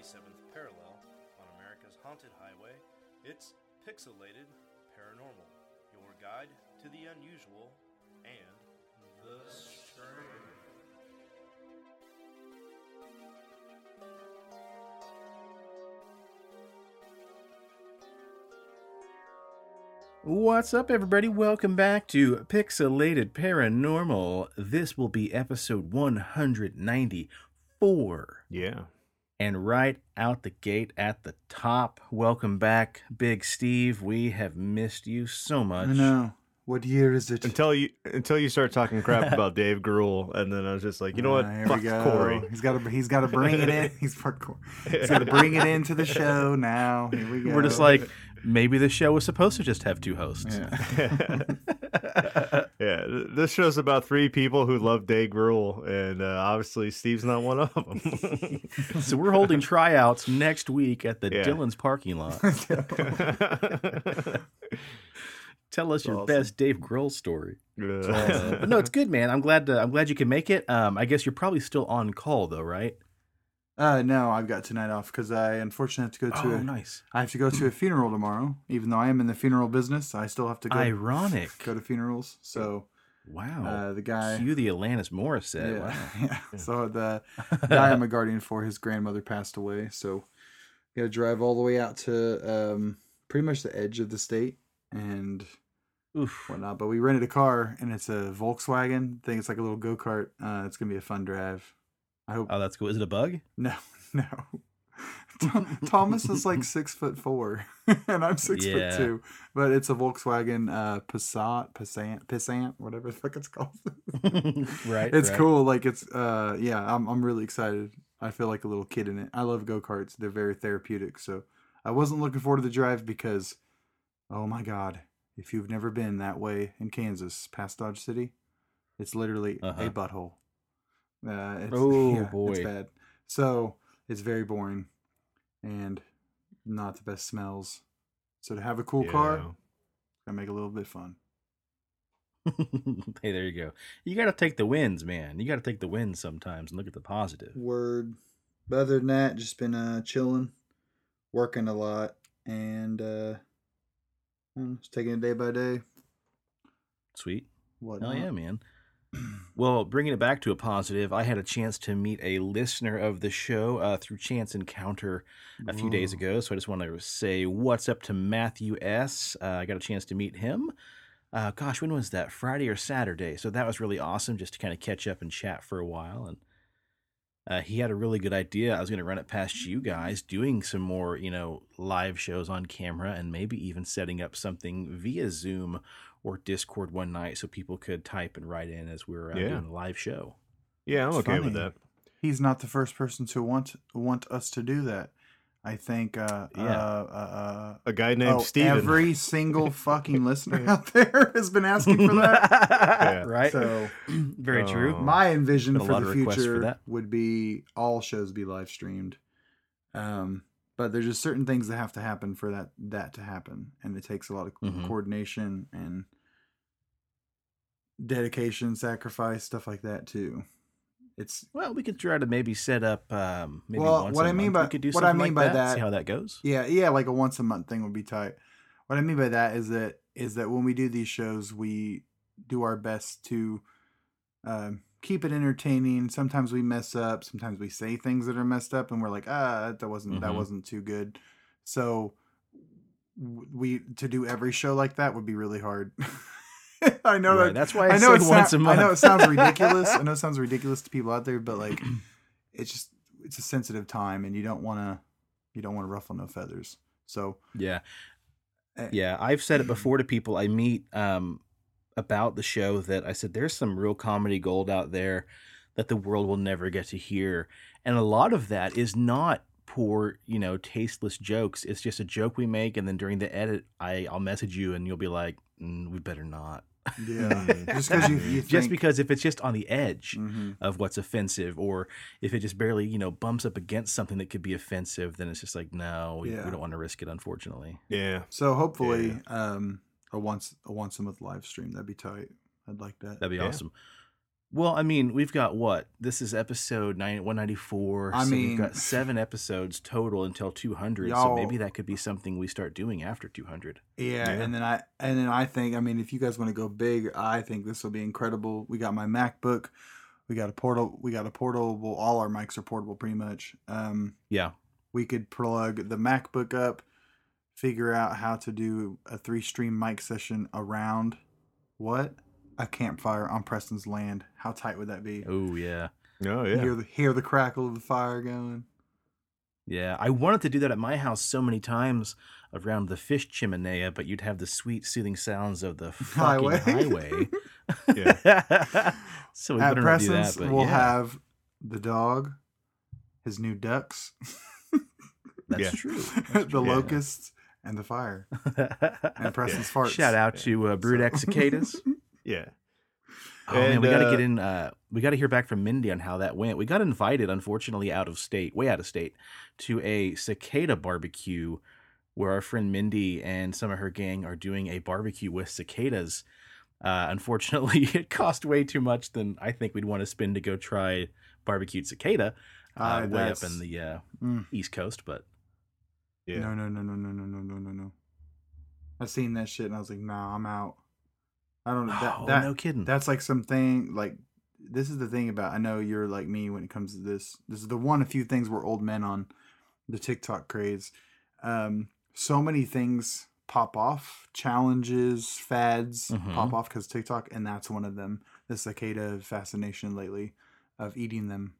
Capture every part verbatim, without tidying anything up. forty-seventh parallel on America's Haunted Highway, it's Pixelated Paranormal, your guide to the unusual and the strange. What's up, everybody? Welcome back to Pixelated Paranormal. This will be episode one hundred ninety-four. Yeah. And right out the gate at the top, welcome back, Big Steve. We have missed you so much. I know. What year is it? Until you until you start talking crap about Dave Grohl, and then I was just like, you know what? Uh, Fuck Corey. He's got to he's got to bring it in. He's He's got to bring it into the show now. Here we go. We're just like, maybe the show was supposed to just have two hosts. Yeah. Yeah. This show's about three people who love Dave Grohl, and uh, obviously Steve's not one of them. So we're holding tryouts next week at the yeah. Dillon's parking lot. Tell us it's your awesome. best Dave Grohl story. It's awesome. No, it's good, man. I'm glad to, I'm glad you can make it. Um, I guess you're probably still on call, though, right? Uh, no, I've got tonight off because I unfortunately have to go to. Oh, a, nice! I have to go to a funeral tomorrow. Even though I am in the funeral business, I still have to go. Ironic. Go to funerals. So. Wow. Uh, the guy. Cue the Alanis Morissette. Yeah. Wow. Yeah. Yeah. So the guy I'm a guardian for, his grandmother passed away. So, got to drive all the way out to um, pretty much the edge of the state and. Oof. Whatnot, but we rented a car and it's a Volkswagen thing. It's like a little go kart. Uh, it's gonna be a fun drive. I hope. Oh, that's cool. Is it a bug? No, no. Tom, Thomas is like six foot four, and I'm six yeah. foot two. But it's a Volkswagen uh, Passat, Passat, Passat, whatever the fuck it's called. Right. It's right. Cool. Like it's. Uh, yeah, I'm. I'm really excited. I feel like a little kid in it. I love go karts. They're very therapeutic. So I wasn't looking forward to the drive because, oh my god. If you've never been that way in Kansas, past Dodge City, it's literally uh-huh. a butthole. Uh, it's, oh, yeah, boy. It's bad. So it's very boring and not the best smells. So to have a cool yeah. car, I make it a little bit fun. Hey, there you go. You got to take the wins, man. You got to take the wins sometimes and look at the positive. Word. But other than that, just been uh, chilling, working a lot, and... uh just taking it day by day. Sweet. What? Hell yeah, man. Well, bringing it back to a positive, I had a chance to meet a listener of the show uh, through Chance Encounter a few Whoa. days ago. So I just want to say what's up to Matthew S. Uh, I got a chance to meet him. Uh, gosh, when was that? Friday or Saturday? So that was really awesome just to kind of catch up and chat for a while. And uh, he had a really good idea. I was going to run it past you guys, doing some more, you know, live shows on camera and maybe even setting up something via Zoom or Discord one night so people could type and write in as we were uh, yeah. doing a live show. Yeah, I'm okay Funny. with that. He's not the first person to want want us to do that. I think uh, yeah. uh, uh, uh, a guy named oh, Steven. Every single fucking listener out there has been asking for that. Yeah. Right. So very true. Uh, My envision for the future for would be all shows be live streamed. Um, but there's just certain things that have to happen for that, that to happen. And it takes a lot of mm-hmm. coordination and dedication, sacrifice, stuff like that too. It's, well, we could try to maybe set up. Um, maybe well, once what a I mean month. by we could do what I mean like by that, that, see how that goes. Yeah, yeah, like a once a month thing would be tight. What I mean by that is that is that when we do these shows, we do our best to um, keep it entertaining. Sometimes we mess up. Sometimes we say things that are messed up, and we're like, ah, that wasn't mm-hmm. that wasn't too good. So we to do every show like that would be really hard. I know right. that, that's why I, I know it once so, a month. I know it sounds ridiculous. I know it sounds ridiculous to people out there, but like, it's just it's a sensitive time, and you don't want to you don't want to ruffle no feathers. So yeah, uh, yeah. I've said it before to people I meet um, about the show that I said there's some real comedy gold out there that the world will never get to hear, and a lot of that is not poor, you know, tasteless jokes. It's just a joke we make, and then during the edit, I I'll message you, and you'll be like, mm, we better not. Yeah, just because you, you think... just because if it's just on the edge mm-hmm. of what's offensive, or if it just barely, you know, bumps up against something that could be offensive, then it's just like, no, yeah. we, we don't want to risk it, unfortunately. Yeah. So hopefully, yeah. um, a once a once a month live stream, that'd be tight. I'd like that. That'd be yeah. awesome. Well, I mean, we've got what? This is episode one ninety-four. I so mean, we've got seven episodes total until two hundred. So maybe that could be something we start doing after two hundred. Yeah, yeah, and then I and then I think, I mean, if you guys want to go big, I think this will be incredible. We got my MacBook. We got a portal. We got a portable. All our mics are portable, pretty much. Um, yeah, we could plug the MacBook up, figure out how to do a three-stream mic session around what. A campfire on Preston's land. How tight would that be? Oh, yeah. Oh, yeah. Hear the, hear the crackle of the fire going. Yeah. I wanted to do that at my house so many times around the fish chimenea, but you'd have the sweet, soothing sounds of the fucking highway. highway. Yeah. So we at Preston's, do that, we'll yeah. have the dog, his new ducks. That's yeah. true. That's the true. locusts yeah. and the fire. And Preston's yeah. farts. Shout out yeah. to uh, Broodek cicadas. Yeah. Oh, and, man, we got to uh, get in. Uh, we got to hear back from Mindy on how that went. We got invited, unfortunately, out of state, way out of state, to a cicada barbecue where our friend Mindy and some of her gang are doing a barbecue with cicadas. Uh, unfortunately, it cost way too much than I think we'd want to spend to go try barbecued cicada uh, uh, way that's... up in the uh, mm. East Coast. But yeah. No, no, no, no, no, no, no, no, no. I seen that shit and I was like, nah, I'm out. I don't know. That, oh, that, no kidding. That's like something like this is the thing about. I know you're like me when it comes to this. This is the one, a few things we're old men on the TikTok craze. Um, so many things pop off, challenges, fads mm-hmm. pop off because TikTok, and that's one of them. The cicada fascination lately of eating them,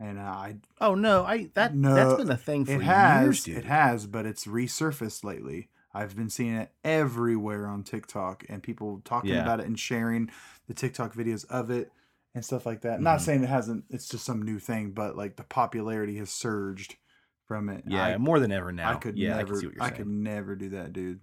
and uh, I oh no, I that no, that's been a thing for it has, years, dude. It has, but it's resurfaced lately. I've been seeing it everywhere on TikTok and people talking yeah. about it and sharing the TikTok videos of it and stuff like that. Mm-hmm. Not saying it hasn't, it's just some new thing, but like the popularity has surged from it. Yeah. I, more than ever now. I could yeah, never, I, I could never do that, dude.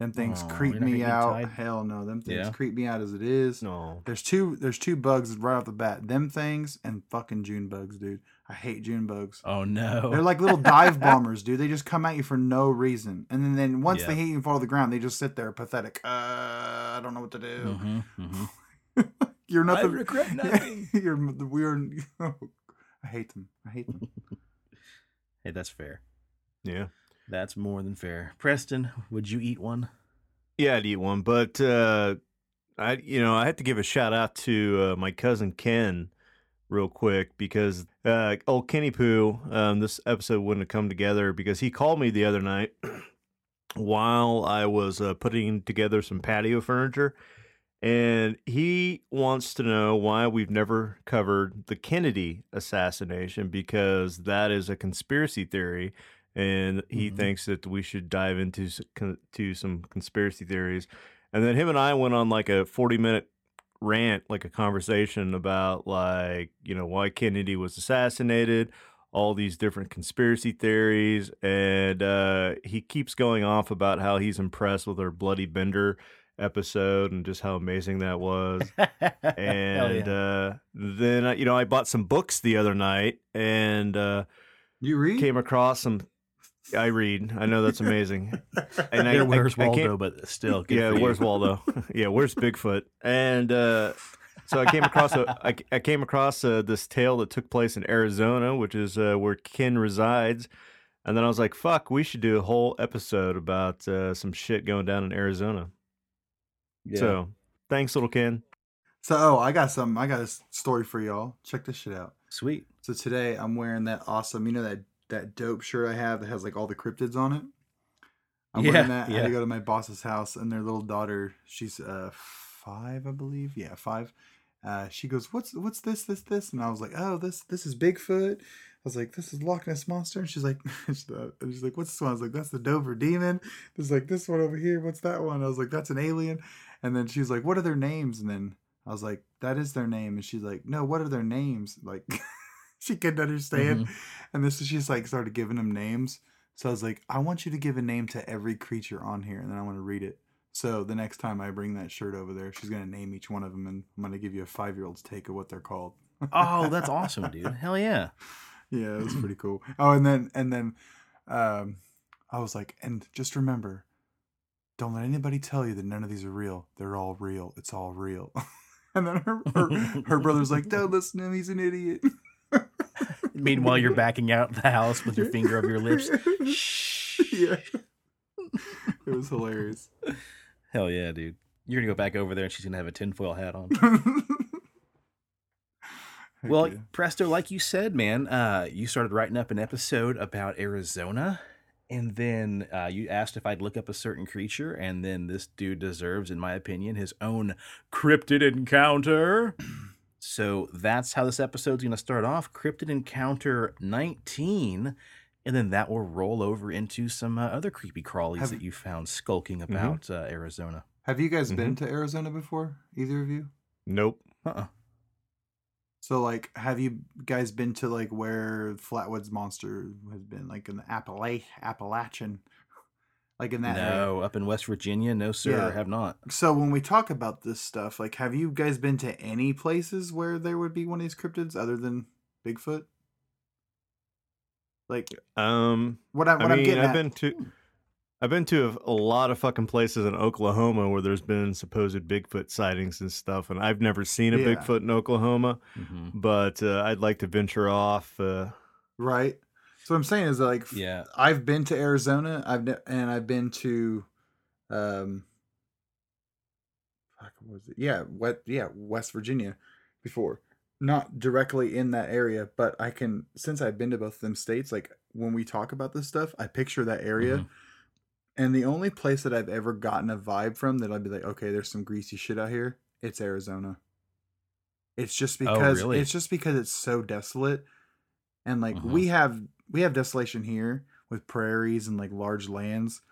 Them things oh, creep me out. Tied? Hell no. Them things yeah. creep me out as it is. No. There's two, there's two bugs right off the bat. Them things and fucking June bugs, dude. I hate June bugs. Oh, no. They're like little dive bombers, dude. They just come at you for no reason. And then, then once yeah. they hit you and fall to the ground, they just sit there pathetic. Uh, I don't know what to do. Mm-hmm, mm-hmm. You're nothing. I regret nothing. You're weird. I hate them. I hate them. Hey, that's fair. Yeah. That's more than fair. Preston, would you eat one? Yeah, I'd eat one. But, uh, I you know, I have to give a shout out to uh, my cousin Ken real quick because uh, old Kenny Poo, um, this episode wouldn't have come together because he called me the other night while I was uh, putting together some patio furniture. And he wants to know why we've never covered the Kennedy assassination because that is a conspiracy theory. And he mm-hmm. thinks that we should dive into to some conspiracy theories. And then him and I went on like a forty minute rant, like a conversation about like, you know, why Kennedy was assassinated, all these different conspiracy theories. And uh, he keeps going off about how he's impressed with our Bloody Bender episode and just how amazing that was. And yeah. uh, then, you know, I bought some books the other night and uh, you read came across some. I read. I know that's amazing. And I, yeah, where's I, Waldo? I but still, good yeah. Where's Waldo? Yeah, where's Bigfoot? And uh, so I came across a, I, I came across a, this tale that took place in Arizona, which is uh, where Ken resides. And then I was like, "Fuck, we should do a whole episode about uh, some shit going down in Arizona." Yeah. So thanks, little Ken. So oh, I got something. I got a story for y'all. Check this shit out. Sweet. So today I'm wearing that awesome. You know that. that dope shirt I have that has like all the cryptids on it. I'm yeah, wearing that. Yeah. I had to go to my boss's house and their little daughter, she's uh five, I believe. Yeah, five. Uh, she goes, what's, what's this, this, this? And I was like, oh, this, this is Bigfoot. I was like, this is Loch Ness Monster. And she's like, she's like, what's this one? I was like, that's the Dover Demon. There's like this one over here. What's that one? I was like, that's an alien. And then she's like, what are their names? And then I was like, that is their name. And she's like, no, what are their names? Like, she couldn't understand. Mm-hmm. And this is just like started giving them names. So I was like, I want you to give a name to every creature on here. And then I want to read it. So the next time I bring that shirt over there, she's going to name each one of them. And I'm going to give you a five-year-old's take of what they're called. Oh, that's awesome, dude. Hell yeah. Yeah, it was pretty cool. Oh, and then, and then um, I was like, and just remember, don't let anybody tell you that none of these are real. They're all real. It's all real. And then her her, her brother's like, don't listen to him, he's an idiot. Meanwhile, you're backing out the house with your finger over your lips. Yeah. It was hilarious. Hell yeah, dude. You're going to go back over there and she's going to have a tinfoil hat on. Well, yeah. Presto, like you said, man, uh, you started writing up an episode about Arizona. And then uh, you asked if I'd look up a certain creature, and then this dude deserves, in my opinion, his own cryptid encounter. So that's how this episode's going to start off, Cryptid Encounter nineteen, and then that will roll over into some uh, other creepy crawlies have, that you found skulking about mm-hmm. uh, Arizona. Have you guys mm-hmm. been to Arizona before, either of you? Nope. Uh-uh. So, like, have you guys been to, like, where Flatwoods Monster has been, like, in the Appala- Appalachian, like, in that No, area? Up in West Virginia? No, sir, yeah. Have not. So, when we talk about this stuff, like, have you guys been to any places where there would be one of these cryptids other than Bigfoot? Like, um, what, I, what I mean, I'm getting I've at... Been to, I've been to a lot of fucking places in Oklahoma where there's been supposed Bigfoot sightings and stuff, and I've never seen a yeah. Bigfoot in Oklahoma, mm-hmm. but uh, I'd like to venture off. Uh... Right. So what I'm saying is, like, yeah. I've been to Arizona, I've ne- and I've been to, um, fuck, what was it? Yeah, what? Yeah, West Virginia before. Not directly in that area, but I can, since I've been to both of them states, like, when we talk about this stuff, I picture that area. Mm-hmm. And the only place that I've ever gotten a vibe from that I'd be like, okay, there's some greasy shit out here. It's Arizona. It's just because oh, really? it's just because it's so desolate. And like uh-huh. we have we have desolation here with prairies and like large lands,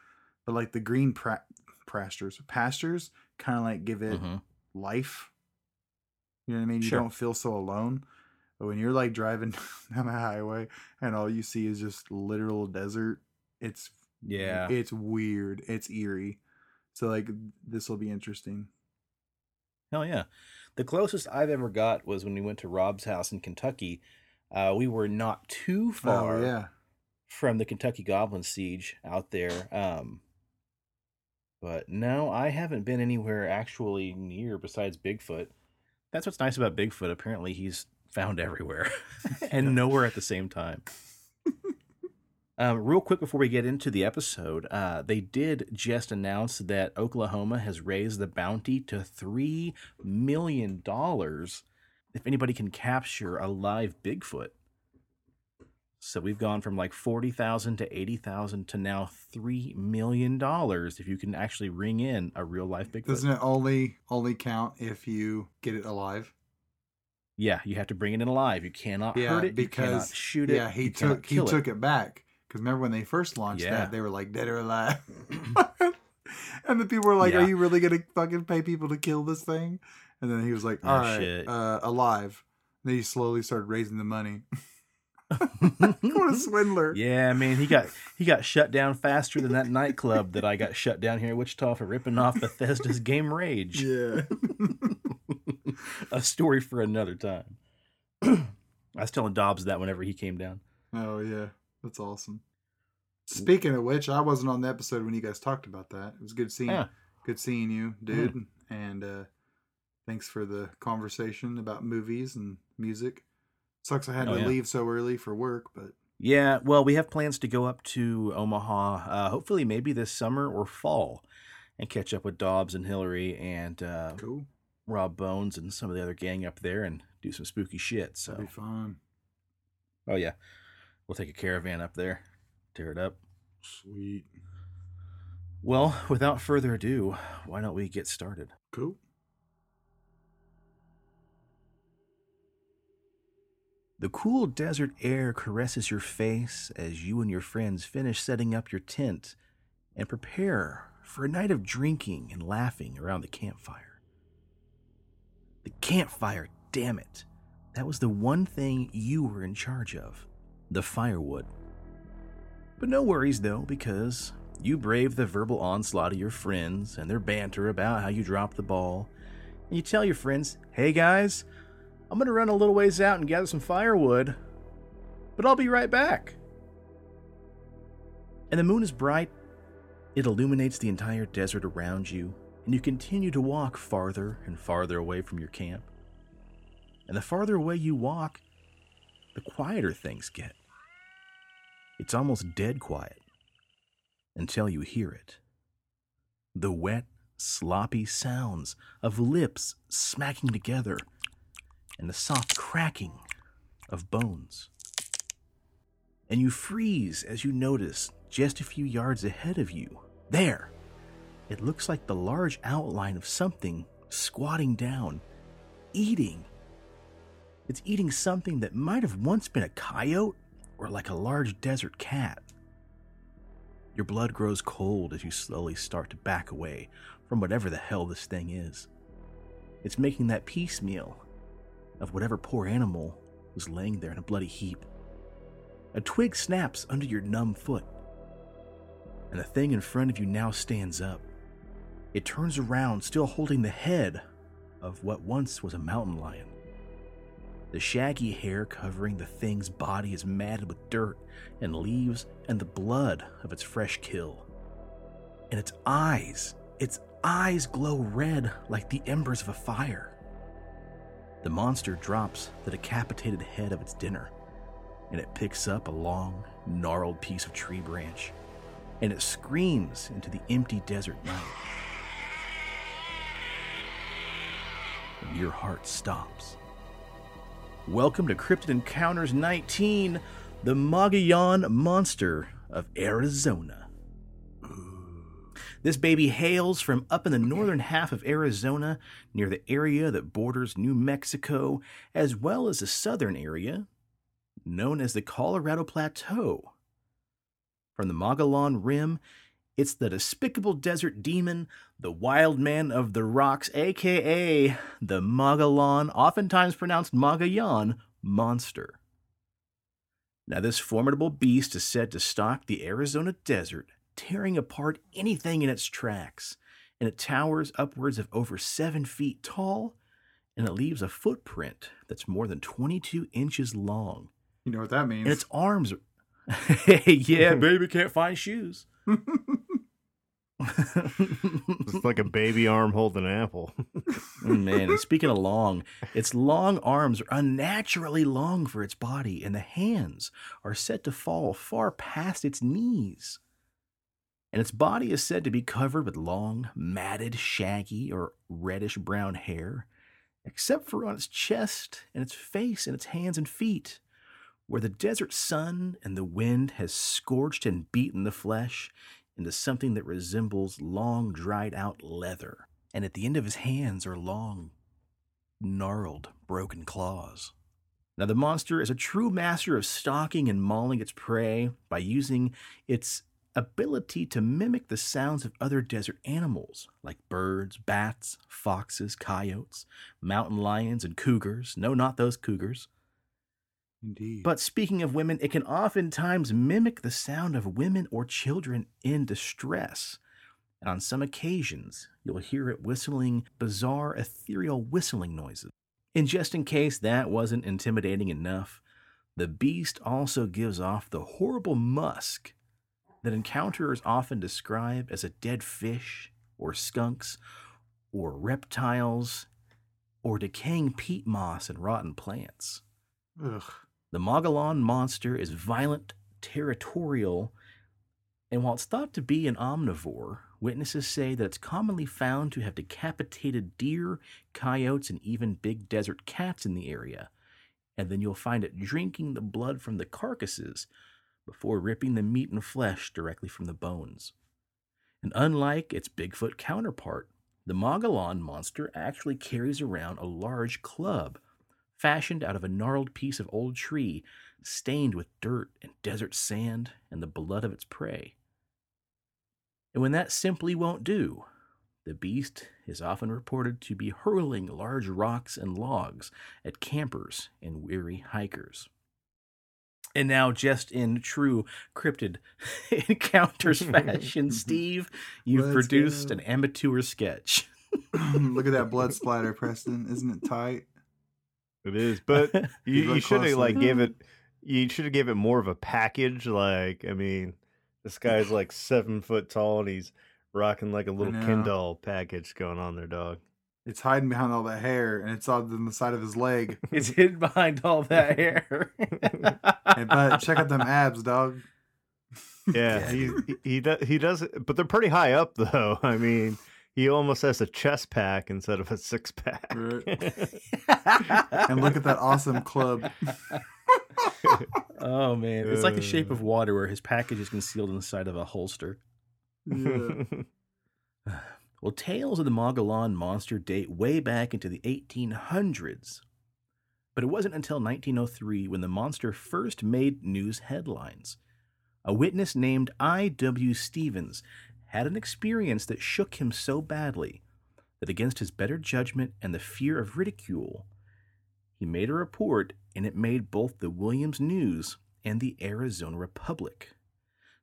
but like the green pra- pastures, pastures kind of like give it uh-huh. life. You know what I mean? Sure. You don't feel so alone. But when you're like driving down the highway and all you see is just literal desert, it's yeah, it's weird. It's eerie. So like this will be interesting. Hell yeah. The closest I've ever got was when we went to Rob's house in Kentucky. Uh, we were not too far oh, yeah. from the Kentucky Goblin Siege out there. Um, but no, I haven't been anywhere actually near besides Bigfoot. That's what's nice about Bigfoot. Apparently he's found everywhere and nowhere at the same time. Um, real quick before we get into the episode, uh, they did just announce that Oklahoma has raised the bounty to three million dollars if anybody can capture a live Bigfoot. So we've gone from like forty thousand dollars to eighty thousand dollars to now three million dollars if you can actually ring in a real life Bigfoot. Doesn't it only only count if you get it alive? Yeah, you have to bring it in alive. You cannot yeah, hurt it, because, you cannot shoot it. Yeah, he, took, he took it back. Because remember when they first launched yeah. that, they were like, dead or alive. And the people were like, yeah. are you really going to fucking pay people to kill this thing? And then he was like, all oh, right, uh, alive. And then he slowly started raising the money. What a swindler. Yeah, man, he got he got shut down faster than that nightclub that I got shut down here in Wichita for ripping off Bethesda's Game Rage. Yeah. A story for another time. I was telling Dobbs that whenever he came down. Oh, yeah. That's awesome. Speaking of which, I wasn't on the episode when you guys talked about that. It was good seeing, yeah. good seeing you, dude. Mm. And uh, thanks for the conversation about movies and music. Sucks I had oh, to yeah. leave so early for work, but yeah. Well, we have plans to go up to Omaha, uh, hopefully maybe this summer or fall, and catch up with Dobbs and Hillary and uh, cool. Rob Bones and some of the other gang up there and do some spooky shit. So that'd be fun. Oh yeah. We'll take a caravan up there, tear it up. Sweet. Well, without further ado, why don't we get started? Cool. The cool desert air caresses your face as you and your friends finish setting up your tent and prepare for a night of drinking and laughing around the campfire. The campfire, damn it. That was the one thing you were in charge of. The firewood. But no worries though, because you brave the verbal onslaught of your friends and their banter about how you dropped the ball, and you tell your friends, hey guys, I'm gonna run a little ways out and gather some firewood, but I'll be right back. And the moon is bright. It illuminates the entire desert around you, and you continue to walk farther and farther away from your camp. And the farther away you walk, the quieter things get. It's almost dead quiet until you hear it. The wet, sloppy sounds of lips smacking together and the soft cracking of bones. And you freeze as you notice just a few yards ahead of you. There! It looks like the large outline of something squatting down, eating. It's eating something that might have once been a coyote or like a large desert cat. Your blood grows cold as you slowly start to back away from whatever the hell this thing is. It's making that piecemeal of whatever poor animal was laying there in a bloody heap. A twig snaps under your numb foot, and the thing in front of you now stands up. It turns around, still holding the head of what once was a mountain lion. The shaggy hair covering the thing's body is matted with dirt and leaves and the blood of its fresh kill. And its eyes, its eyes glow red like the embers of a fire. The monster drops the decapitated head of its dinner, and it picks up a long, gnarled piece of tree branch, and it screams into the empty desert night. And your heart stops. Welcome to Cryptid Encounters nineteen, the Mogollon Monster of Arizona. This baby hails from up in the northern half of Arizona, near the area that borders New Mexico, as well as the southern area known as the Colorado Plateau. From the Mogollon Rim, it's the despicable desert demon, the wild man of the rocks, a k a the Mogollon, oftentimes pronounced Mogollon, Monster. Now, this formidable beast is said to stalk the Arizona desert, tearing apart anything in its tracks, and it towers upwards of over seven feet tall, and it leaves a footprint that's more than twenty-two inches long. You know what that means. And its arms... Yeah, baby can't find shoes. It's like a baby arm holding an apple. Man, and speaking of long, its long arms are unnaturally long for its body, and the hands are said to fall far past its knees. And its body is said to be covered with long, matted, shaggy, or reddish-brown hair, except for on its chest and its face and its hands and feet, where the desert sun and the wind has scorched and beaten the flesh into something that resembles long, dried-out leather. And at the end of his hands are long, gnarled, broken claws. Now, the monster is a true master of stalking and mauling its prey by using its ability to mimic the sounds of other desert animals like birds, bats, foxes, coyotes, mountain lions, and cougars. No, not those cougars. Indeed. But speaking of women, it can oftentimes mimic the sound of women or children in distress. And on some occasions, you'll hear it whistling bizarre, ethereal whistling noises. And just in case that wasn't intimidating enough, the beast also gives off the horrible musk that encounterers often describe as a dead fish or skunks or reptiles or decaying peat moss and rotten plants. Ugh. The Mogollon Monster is violent, territorial, and while it's thought to be an omnivore, witnesses say that it's commonly found to have decapitated deer, coyotes, and even big desert cats in the area. And then you'll find it drinking the blood from the carcasses before ripping the meat and flesh directly from the bones. And unlike its Bigfoot counterpart, the Mogollon Monster actually carries around a large club fashioned out of a gnarled piece of old tree, stained with dirt and desert sand and the blood of its prey. And when that simply won't do, the beast is often reported to be hurling large rocks and logs at campers and weary hikers. And now, just in true Cryptid Encounters fashion, Steve, you've Let's produced go. an amateur sketch. Look at that blood splatter, Preston. Isn't it tight? It is, but you, you should have like give it. You should have given it more of a package. Like, I mean, this guy's like seven foot tall, and he's Rocking like a little Ken doll package going on there, dog. It's hiding behind all that hair, and it's on the side of his leg. It's hidden behind all that hair. Hey, but check out them abs, dog. Yeah, he he does, he does, but they're pretty high up, though. I mean, he almost has a chest pack instead of a six pack. Right. And look at that awesome club. Oh man, it's like the shape of water, where his package is concealed inside of a holster. Yeah. Well, tales of the Mogollon Monster date way back into the eighteen hundreds, but it wasn't until nineteen oh three when the monster first made news headlines. A witness named I W Stevens had an experience that shook him so badly that against his better judgment and the fear of ridicule, he made a report, and it made both the Williams News and the Arizona Republic.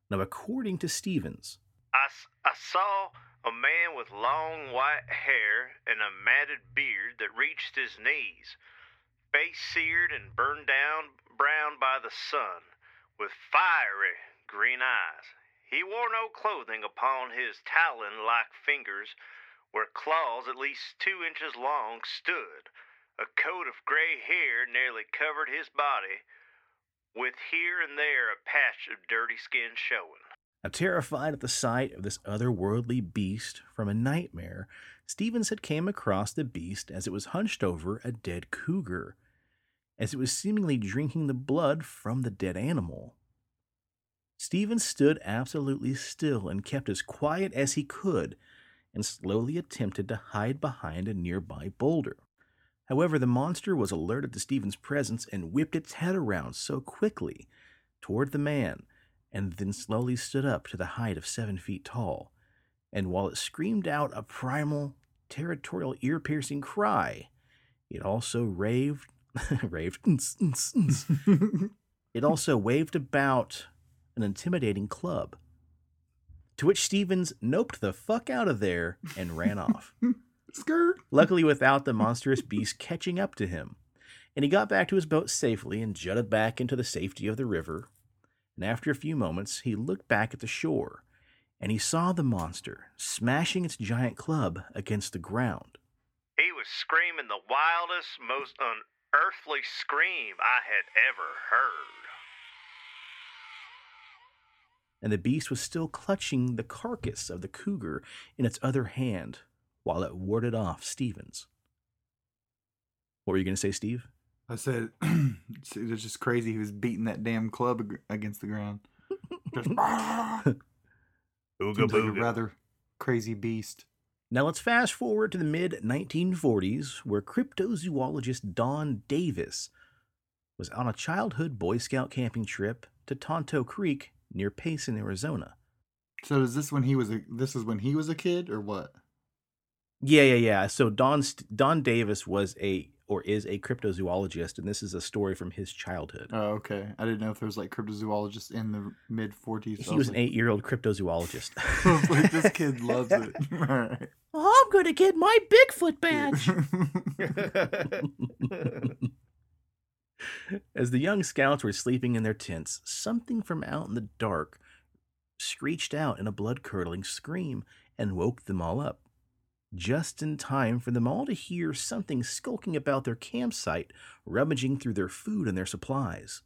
Now, according to Stevens, I, I saw a man with long white hair and a matted beard that reached his knees, face seared and burned down brown by the sun, with fiery green eyes. He wore no clothing. Upon his talon-like fingers where claws at least two inches long stood. A coat of gray hair nearly covered his body, with here and there a patch of dirty skin showing. Now, terrified at the sight of this otherworldly beast from a nightmare, Stevens had came across the beast as it was hunched over a dead cougar, as it was seemingly drinking the blood from the dead animal. Stevens stood absolutely still and kept as quiet as he could, and slowly attempted to hide behind a nearby boulder. However, the monster was alerted to Stevens' presence and whipped its head around so quickly toward the man, and then slowly stood up to the height of seven feet tall, and while it screamed out a primal, territorial, ear-piercing cry, it also raved raved it also waved about an intimidating club, to which Stevens noped the fuck out of there and ran off. Skirt. Luckily, without the monstrous beast catching up to him, and he got back to his boat safely and jutted back into the safety of the river. And after a few moments, he looked back at the shore, and he saw the monster smashing its giant club against the ground. He was screaming the wildest, most unearthly scream I had ever heard. And the beast was still clutching the carcass of the cougar in its other hand, while it warded off Stevens. What were you going to say, Steve? I said, it was just crazy. He was beating that damn club against the ground. Just, ah! Ooga booga. Like a rather crazy beast. Now let's fast forward to the mid nineteen forties, where cryptozoologist Don Davis was on a childhood Boy Scout camping trip to Tonto Creek near Payson, Arizona. So is this when he was a, this is when he was a kid, or what? Yeah, yeah, yeah. So Don Don Davis was a, or is a cryptozoologist, and this is a story from his childhood. Oh, okay. I didn't know if there was like cryptozoologists in the mid forties. He was an eight-year-old cryptozoologist. I was like, this kid loves it. All right. Well, I'm going to get my Bigfoot badge. As the young scouts were sleeping in their tents, something from out in the dark screeched out in a blood-curdling scream and woke them all up, just in time for them all to hear something skulking about their campsite, rummaging through their food and their supplies.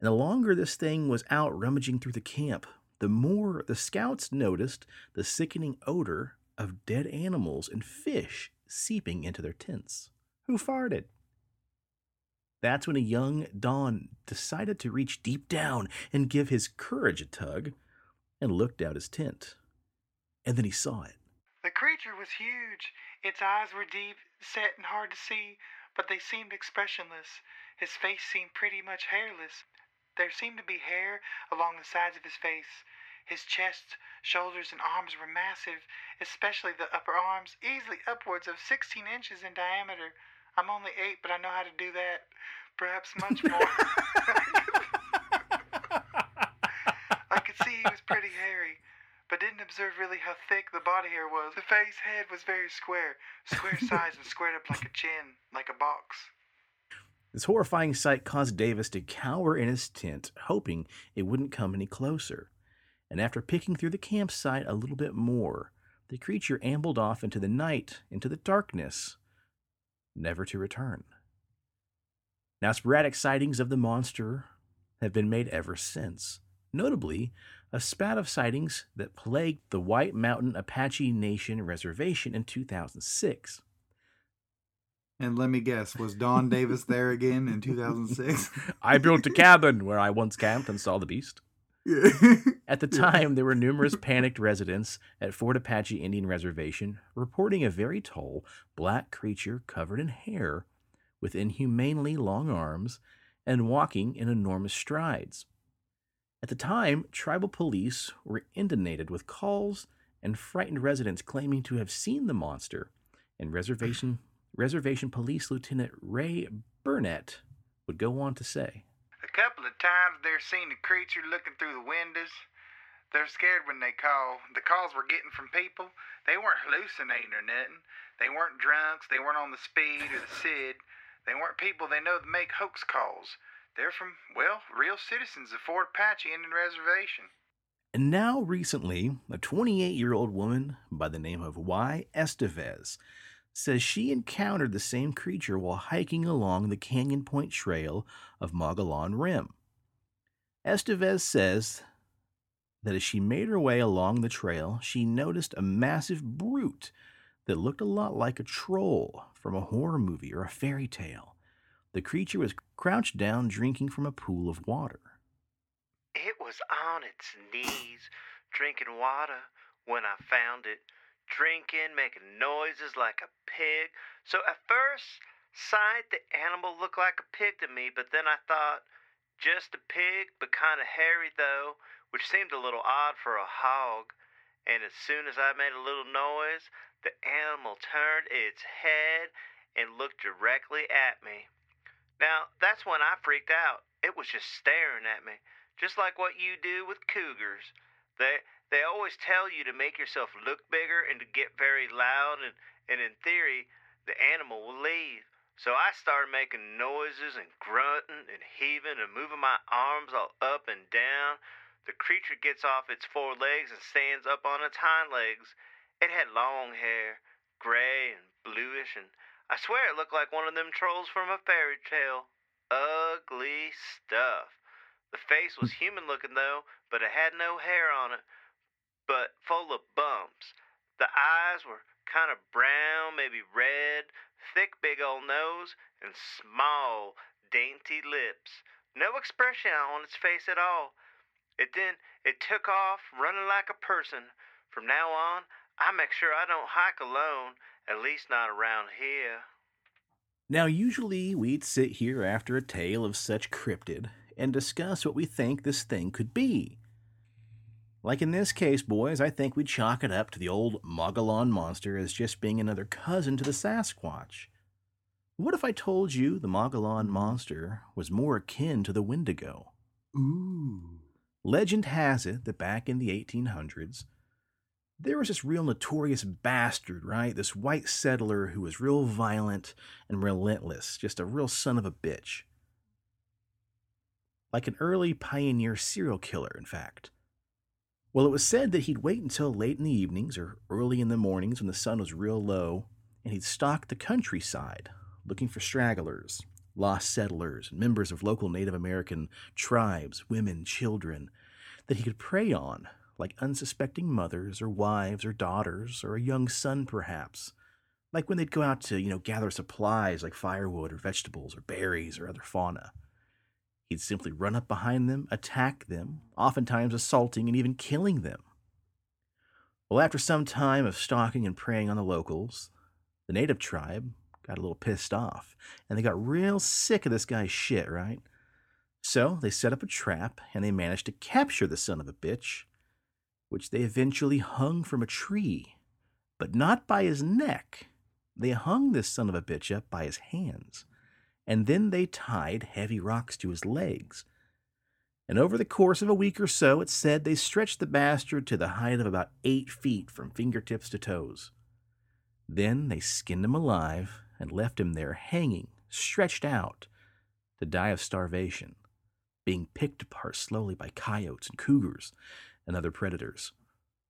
And the longer this thing was out rummaging through the camp, the more the scouts noticed the sickening odor of dead animals and fish seeping into their tents. Who farted? That's when a young Don decided to reach deep down and give his courage a tug, and looked out his tent. And then he saw it. The creature was huge. Its eyes were deep, set and hard to see, but they seemed expressionless. His face seemed pretty much hairless. There seemed to be hair along the sides of his face. His chest, shoulders, and arms were massive, especially the upper arms, easily upwards of sixteen inches in diameter. I'm only eight, but I know how to do that. Perhaps much more. I could see he was pretty hairy, but didn't observe really how thick the body hair was. The face head was very square, square size and squared up like a chin, like a box. This horrifying sight caused Davis to cower in his tent, hoping it wouldn't come any closer. and after picking through the campsite a little bit more, the creature ambled off into the night, into the darkness, never to return. Now, sporadic sightings of the monster have been made ever since. Notably, a spat of sightings that plagued the White Mountain Apache Nation Reservation in two thousand six. And let me guess, was Don Davis there again in two thousand six? I built a cabin where I once camped and saw the beast. Yeah. At the time, there were numerous panicked residents at Fort Apache Indian Reservation reporting a very tall, black creature covered in hair, with inhumanely long arms, and walking in enormous strides. At the time, tribal police were inundated with calls and frightened residents claiming to have seen the monster, and reservation reservation police Lieutenant Ray Burnett would go on to say, "A couple of times they're seen the creature looking through the windows. They're scared when they call. The calls we're getting from people, they weren't hallucinating or nothing. They weren't drunks, they weren't on the speed or the S I D. They weren't people they know that make hoax calls. They're from, well, real citizens of Fort Apache Indian Reservation." And now recently, a twenty-eight-year-old woman by the name of Y. Estevez says she encountered the same creature while hiking along the Canyon Point Trail of Mogollon Rim. Estevez says that as she made her way along the trail, she noticed a massive brute that looked a lot like a troll from a horror movie or a fairy tale. The creature was crouched down, drinking from a pool of water. "It was on its knees, drinking water when I found it, drinking, making noises like a pig. So at first sight, the animal looked like a pig to me, but then I thought, just a pig, but kind of hairy though, which seemed a little odd for a hog. And as soon as I made a little noise, the animal turned its head and looked directly at me. Now, that's when I freaked out. It was just staring at me, just like what you do with cougars. They they always tell you to make yourself look bigger and to get very loud, and, and in theory, the animal will leave. So I started making noises and grunting and heaving and moving my arms all up and down. The creature gets off its four legs and stands up on its hind legs. It had long hair, gray and bluish, and I swear it looked like one of them trolls from a fairy tale. Ugly stuff. The face was human looking though, but it had no hair on it, but full of bumps. The eyes were kind of brown, maybe red, thick big old nose, and small, dainty lips. No expression on its face at all. It then, it took off running like a person. From now on, I make sure I don't hike alone. At least not around here." Now, usually we'd sit here after a tale of such cryptid and discuss what we think this thing could be. Like in this case, boys, I think we'd chalk it up to the old Mogollon Monster as just being another cousin to the Sasquatch. What if I told you the Mogollon Monster was more akin to the Wendigo? Ooh. Legend has it that back in the eighteen hundreds, there was this real notorious bastard, right? This white settler who was real violent and relentless, just a real son of a bitch. Like an early pioneer serial killer, in fact. Well, it was said that he'd wait until late in the evenings or early in the mornings when the sun was real low, and he'd stalk the countryside looking for stragglers, lost settlers, and members of local Native American tribes, women, children, that he could prey on, like unsuspecting mothers or wives or daughters or a young son, perhaps. Like when they'd go out to, you know, gather supplies like firewood or vegetables or berries or other fauna. He'd simply run up behind them, attack them, oftentimes assaulting and even killing them. Well, after some time of stalking and preying on the locals, the native tribe got a little pissed off, and they got real sick of this guy's shit, right? So they set up a trap, and they managed to capture the son of a bitch, which they eventually hung from a tree, but not by his neck. They hung this son of a bitch up by his hands, and then they tied heavy rocks to his legs. And over the course of a week or so, it's said they stretched the bastard to the height of about eight feet from fingertips to toes. Then they skinned him alive and left him there hanging, stretched out, to die of starvation, being picked apart slowly by coyotes and cougars, and other predators,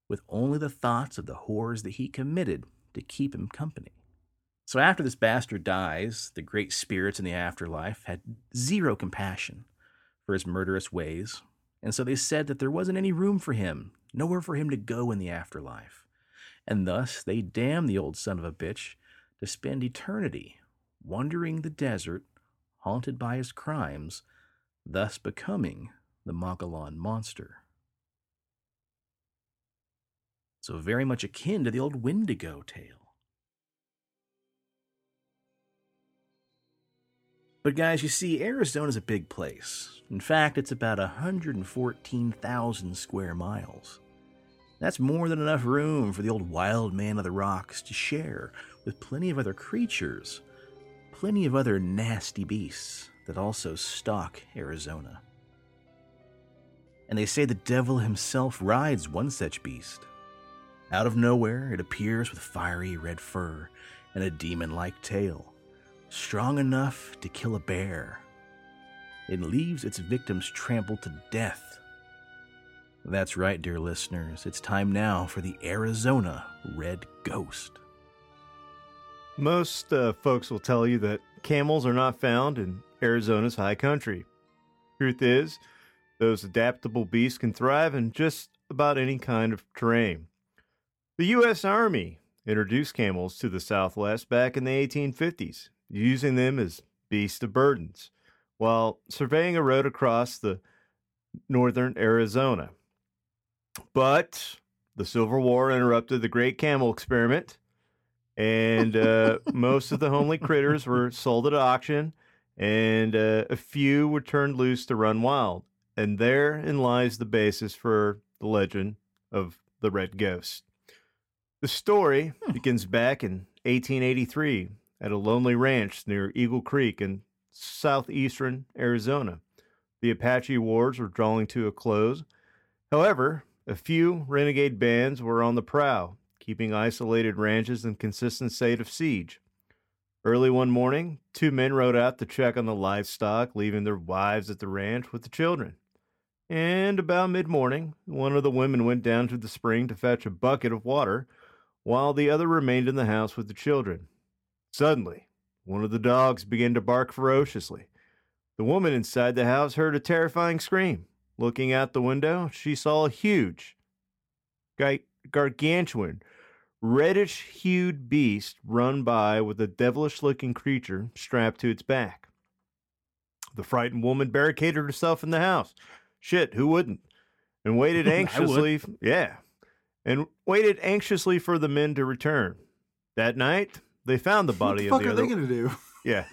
with only the thoughts of the horrors that he committed to keep him company. So after this bastard dies, the great spirits in the afterlife had zero compassion for his murderous ways, and so they said that there wasn't any room for him, nowhere for him to go in the afterlife. And thus they damned the old son of a bitch to spend eternity wandering the desert, haunted by his crimes, thus becoming the Mogollon Monster. So very much akin to the old Wendigo tale. But guys, you see, Arizona is a big place. In fact, it's about one hundred fourteen thousand square miles. That's more than enough room for the old wild man of the rocks to share with plenty of other creatures, plenty of other nasty beasts that also stalk Arizona. And they say the devil himself rides one such beast. Out of nowhere, it appears with fiery red fur and a demon-like tail, strong enough to kill a bear. It leaves its victims trampled to death. That's right, dear listeners, it's time now for the Arizona Red Ghost. Most uh, folks will tell you that camels are not found in Arizona's high country. Truth is, those adaptable beasts can thrive in just about any kind of terrain. The U S Army introduced camels to the Southwest back in the eighteen fifties. Using them as beasts of burdens, while surveying a road across the northern Arizona. But the Civil War interrupted the great camel experiment, and uh, most of the homely critters were sold at auction, and uh, a few were turned loose to run wild. And therein lies the basis for the legend of the Red Ghost. The story begins back in eighteen eighty-three, at a lonely ranch near Eagle Creek in southeastern Arizona. The Apache Wars were drawing to a close. However, a few renegade bands were on the prowl, keeping isolated ranches in consistent state of siege. Early one morning, two men rode out to check on the livestock, leaving their wives at the ranch with the children. And about mid-morning, one of the women went down to the spring to fetch a bucket of water, while the other remained in the house with the children. Suddenly, one of the dogs began to bark ferociously. The woman inside the house heard a terrifying scream. Looking out the window, she saw a huge, gargantuan, reddish-hued beast run by with a devilish-looking creature strapped to its back. The frightened woman barricaded herself in the house. Shit, who wouldn't? And waited anxiously. yeah, and waited anxiously for the men to return. That night, they found the body of the other. What the fuck are they going to do? Yeah.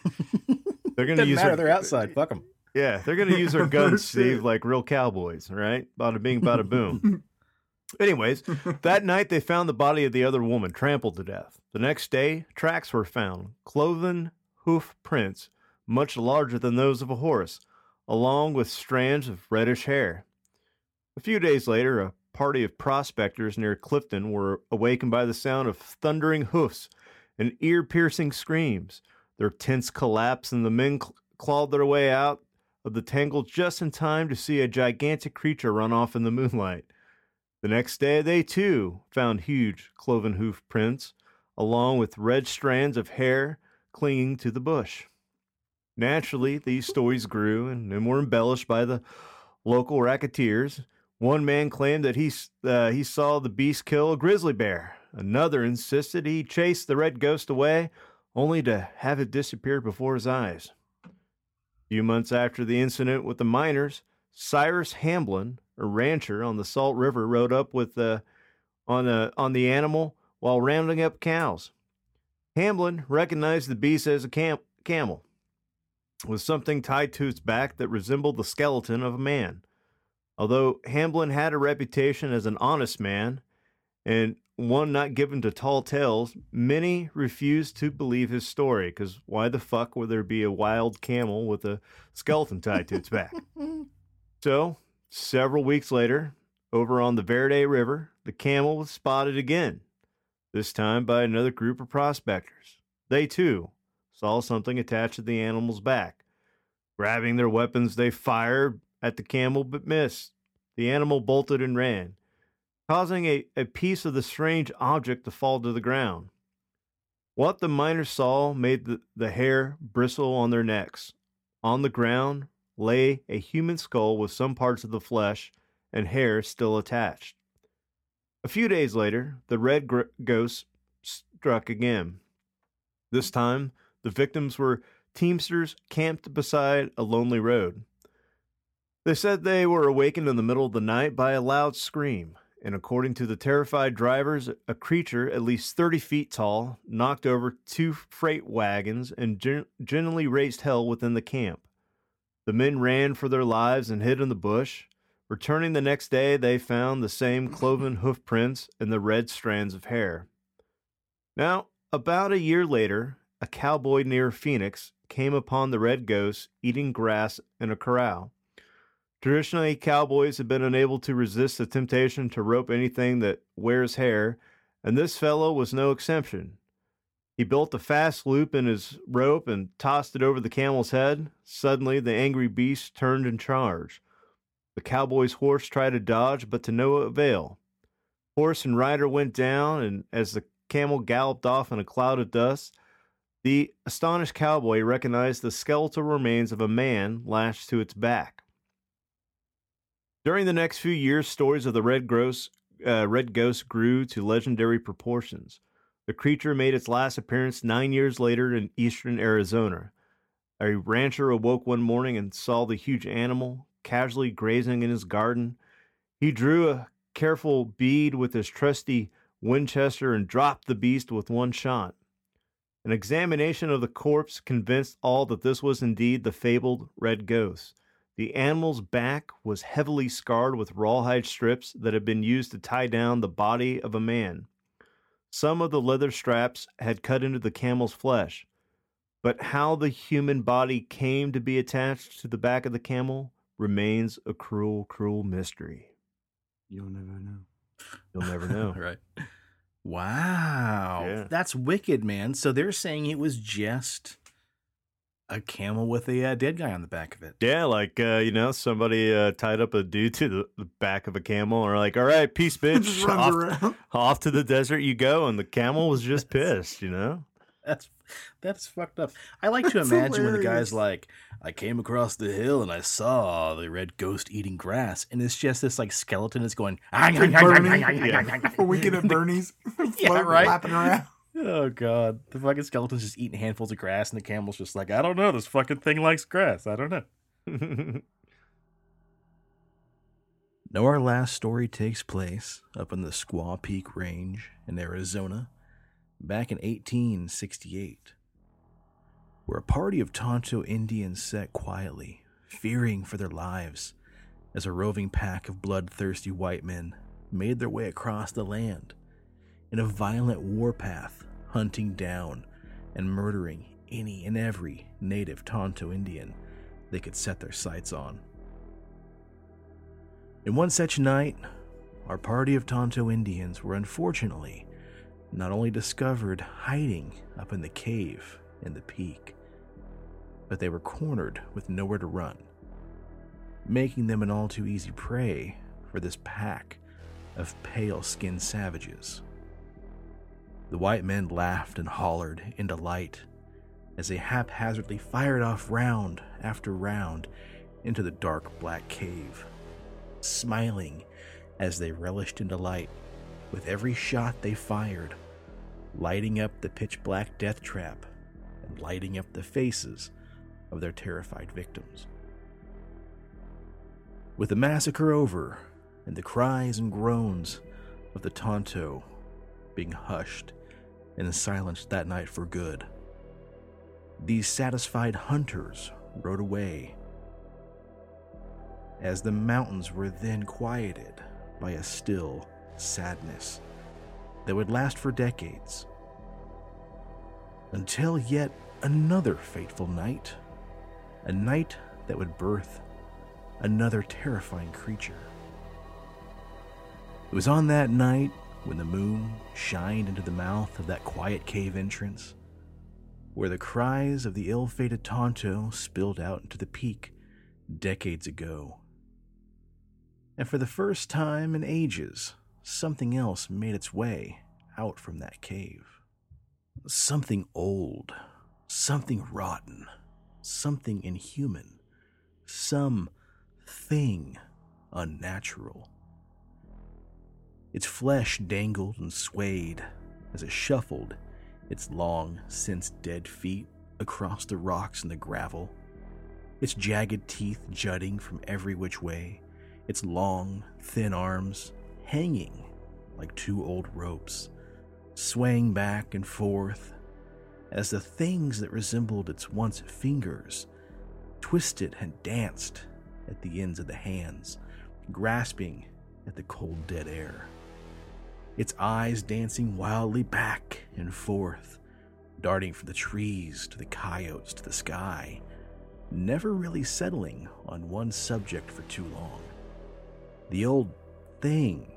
They're going to use matter, their... they're outside. Fuck them. Yeah, they're going to use their guns, Steve, like real cowboys, right? Bada bing, bada boom. Anyways, that night they found the body of the other woman trampled to death. The next day, tracks were found, cloven hoof prints, much larger than those of a horse, along with strands of reddish hair. A few days later, a party of prospectors near Clifton were awakened by the sound of thundering hoofs and ear-piercing screams. Their tents collapsed, and the men cl- clawed their way out of the tangle just in time to see a gigantic creature run off in the moonlight. The next day, they too found huge cloven hoof prints, along with red strands of hair clinging to the bush. Naturally, these stories grew and then were embellished by the local racketeers. One man claimed that he uh, he saw the beast kill a grizzly bear. Another insisted he chased the Red Ghost away, only to have it disappear before his eyes. A few months after the incident with the miners, Cyrus Hamblin, a rancher on the Salt River, rode up with uh, on, a, on the animal while rounding up cows. Hamblin recognized the beast as a cam- camel, with something tied to its back that resembled the skeleton of a man. Although Hamblin had a reputation as an honest man, and one not given to tall tales, many refused to believe his story, because why the fuck would there be a wild camel with a skeleton tied to its back? So, several weeks later, over on the Verde River, the camel was spotted again, this time by another group of prospectors. They, too, saw something attached to the animal's back. Grabbing their weapons, they fired at the camel but missed. The animal bolted and ran. causing a, a piece of the strange object to fall to the ground. What the miners saw made the, the hair bristle on their necks. On the ground lay a human skull with some parts of the flesh and hair still attached. A few days later, the red gr- ghost struck again. This time, the victims were teamsters camped beside a lonely road. They said they were awakened in the middle of the night by a loud scream, and according to the terrified drivers, a creature at least thirty feet tall knocked over two freight wagons and gen- generally raised hell within the camp. The men ran for their lives and hid in the bush. Returning the next day, they found the same cloven hoof prints and the red strands of hair. Now, about a year later, a cowboy near Phoenix came upon the red ghost eating grass in a corral. Traditionally, cowboys have been unable to resist the temptation to rope anything that wears hair, and this fellow was no exception. He built a fast loop in his rope and tossed it over the camel's head. Suddenly, the angry beast turned and charged. The cowboy's horse tried to dodge, but to no avail. Horse and rider went down, and as the camel galloped off in a cloud of dust, the astonished cowboy recognized the skeletal remains of a man lashed to its back. During the next few years, stories of the red ghost, uh, red ghost grew to legendary proportions. The creature made its last appearance nine years later in eastern Arizona. A rancher awoke one morning and saw the huge animal casually grazing in his garden. He drew a careful bead with his trusty Winchester and dropped the beast with one shot. An examination of the corpse convinced all that this was indeed the fabled red ghost. The animal's back was heavily scarred with rawhide strips that had been used to tie down the body of a man. Some of the leather straps had cut into the camel's flesh, but how the human body came to be attached to the back of the camel remains a cruel, cruel mystery. You'll never know. You'll never know. Right. Wow. Yeah. That's wicked, man. So they're saying it was just a camel with a uh, dead guy on the back of it. Yeah, like, uh, you know, somebody uh, tied up a dude to the, the back of a camel and are like, all right, peace, bitch. off, off to the desert you go. And the camel was just pissed, you know? That's that's fucked up. I like that's to imagine hilarious. When the guy's like, I came across the hill and I saw the red ghost eating grass, and it's just this like skeleton that's going. We're wicked at Bernie's, yeah, right, flapping around. Oh god, the fucking skeleton's just eating handfuls of grass, and the camel's just like, I don't know, this fucking thing likes grass. I don't know. Now our last story takes place up in the Squaw Peak Range in Arizona, back in eighteen sixty-eight, where a party of Tonto Indians sat quietly, fearing for their lives, as a roving pack of bloodthirsty white men made their way across the land in a violent warpath, hunting down and murdering any and every native Tonto Indian they could set their sights on. In one such night, our party of Tonto Indians were unfortunately not only discovered hiding up in the cave in the peak, but they were cornered with nowhere to run, making them an all too easy prey for this pack of pale-skinned savages. The white men laughed and hollered in delight as they haphazardly fired off round after round into the dark black cave, smiling as they relished in delight with every shot they fired, lighting up the pitch-black death trap and lighting up the faces of their terrified victims. With the massacre over and the cries and groans of the Tonto being hushed and silenced that night for good, these satisfied hunters rode away, as the mountains were then quieted by a still sadness that would last for decades, until yet another fateful night, a night that would birth another terrifying creature. It was on that night when the moon shined into the mouth of that quiet cave entrance, where the cries of the ill-fated Tonto spilled out into the peak decades ago, and for the first time in ages, something else made its way out from that cave. Something old, something rotten, something inhuman, some thing unnatural. Its flesh dangled and swayed as it shuffled its long, since dead feet across the rocks and the gravel, its jagged teeth jutting from every which way, its long, thin arms hanging like two old ropes, swaying back and forth as the things that resembled its once fingers twisted and danced at the ends of the hands, grasping at the cold, dead air. Its eyes dancing wildly back and forth, darting from the trees to the coyotes to the sky, never really settling on one subject for too long. The old thing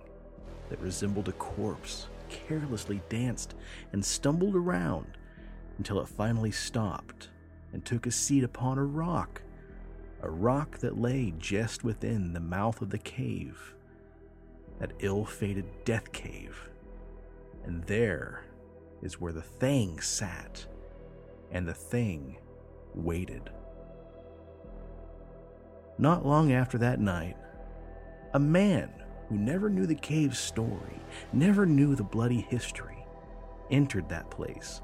that resembled a corpse carelessly danced and stumbled around until it finally stopped and took a seat upon a rock, a rock that lay just within the mouth of the cave, that ill-fated death cave. And there is where the thing sat, and the thing waited. Not long after that night, a man who never knew the cave's story, never knew the bloody history, entered that place.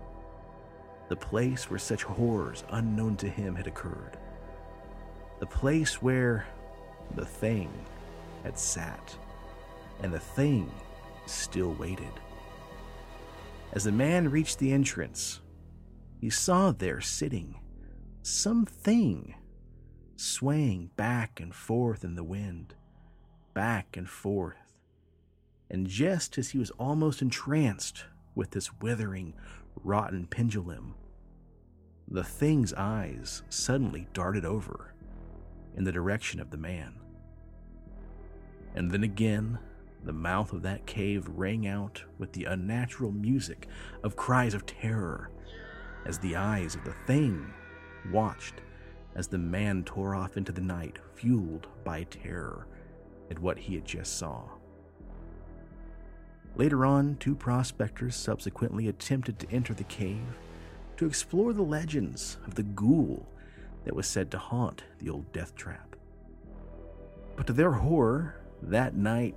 The place where such horrors unknown to him had occurred. The place where the thing had sat, and the thing still waited. As the man reached the entrance, he saw there sitting something swaying back and forth in the wind, back and forth. And just as he was almost entranced with this withering, rotten pendulum, the thing's eyes suddenly darted over in the direction of the man. And then again, the mouth of that cave rang out with the unnatural music of cries of terror as the eyes of the thing watched as the man tore off into the night, fueled by terror at what he had just saw. Later on, two prospectors subsequently attempted to enter the cave to explore the legends of the ghoul that was said to haunt the old death trap. But to their horror, that night,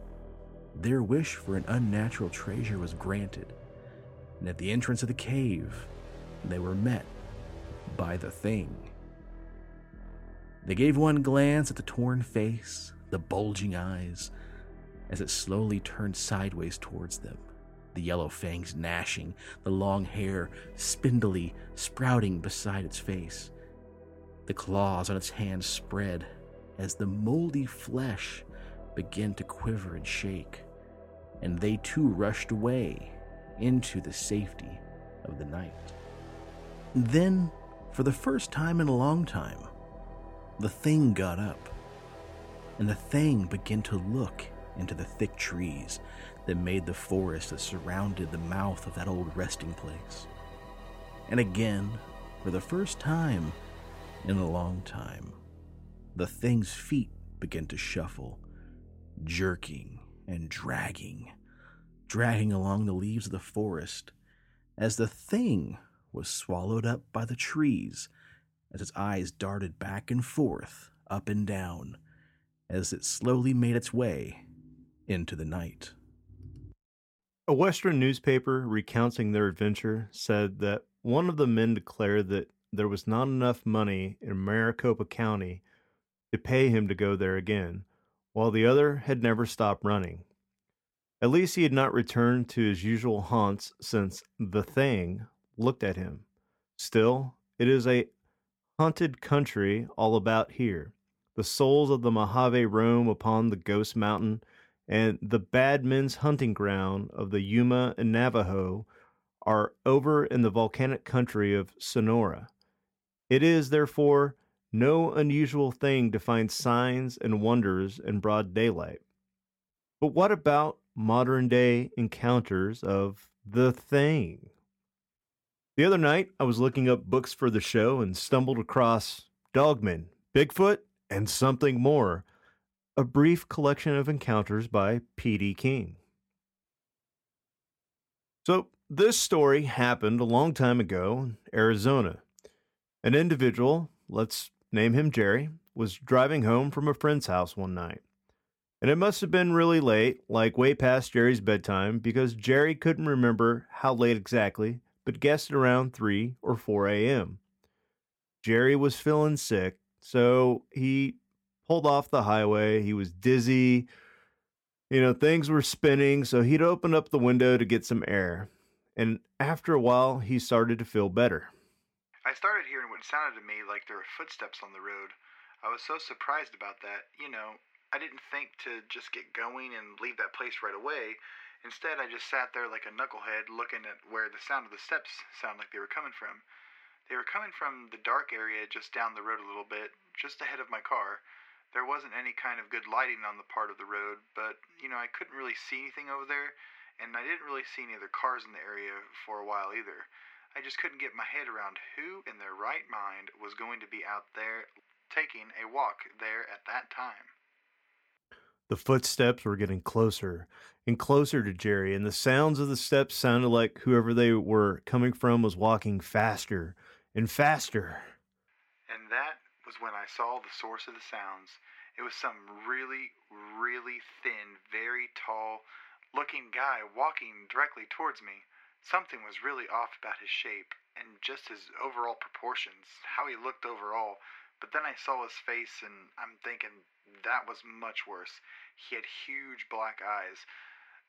their wish for an unnatural treasure was granted, and at the entrance of the cave, they were met by the thing. They gave one glance at the torn face, the bulging eyes, as it slowly turned sideways towards them, the yellow fangs gnashing, the long hair spindly sprouting beside its face, the claws on its hands spread as the moldy flesh began to quiver and shake, and they too rushed away into the safety of the night. Then, for the first time in a long time, the thing got up, and the thing began to look into the thick trees that made the forest that surrounded the mouth of that old resting place. And again, for the first time in a long time, the thing's feet began to shuffle, jerking and dragging, dragging along the leaves of the forest as the thing was swallowed up by the trees as its eyes darted back and forth, up and down, as it slowly made its way into the night. A Western newspaper recounting their adventure said that one of the men declared that there was not enough money in Maricopa County to pay him to go there again, while the other had never stopped running. At least he had not returned to his usual haunts since the thing looked at him. Still, it is a haunted country all about here. The souls of the Mojave roam upon the Ghost Mountain, and the bad men's hunting ground of the Yuma and Navajo are over in the volcanic country of Sonora. It is, therefore, no unusual thing to find signs and wonders in broad daylight. But what about modern-day encounters of the thing? The other night, I was looking up books for the show and stumbled across Dogman, Bigfoot, and Something More, a brief collection of encounters by P D King. So this story happened a long time ago in Arizona. An individual, let's name him Jerry, was driving home from a friend's house one night. And it must have been really late, like way past Jerry's bedtime, because Jerry couldn't remember how late exactly, but guessed around three or four a.m. Jerry was feeling sick, so he pulled off the highway. He was dizzy. You know, things were spinning, so he'd open up the window to get some air. And after a while, he started to feel better. I started hearing what sounded to me like there were footsteps on the road. I was so surprised about that, you know. I didn't think to just get going and leave that place right away. Instead, I just sat there like a knucklehead looking at where the sound of the steps sounded like they were coming from. They were coming from the dark area just down the road a little bit, just ahead of my car. There wasn't any kind of good lighting on the part of the road, but, you know, I couldn't really see anything over there, and I didn't really see any other cars in the area for a while either. I just couldn't get my head around who in their right mind was going to be out there taking a walk there at that time. The footsteps were getting closer and closer to Jerry, and the sounds of the steps sounded like whoever they were coming from was walking faster and faster. And that was when I saw the source of the sounds. It was some really, really thin, very tall-looking guy walking directly towards me. Something was really off about his shape and just his overall proportions, how he looked overall. But then I saw his face, and I'm thinking, that was much worse. He had huge black eyes,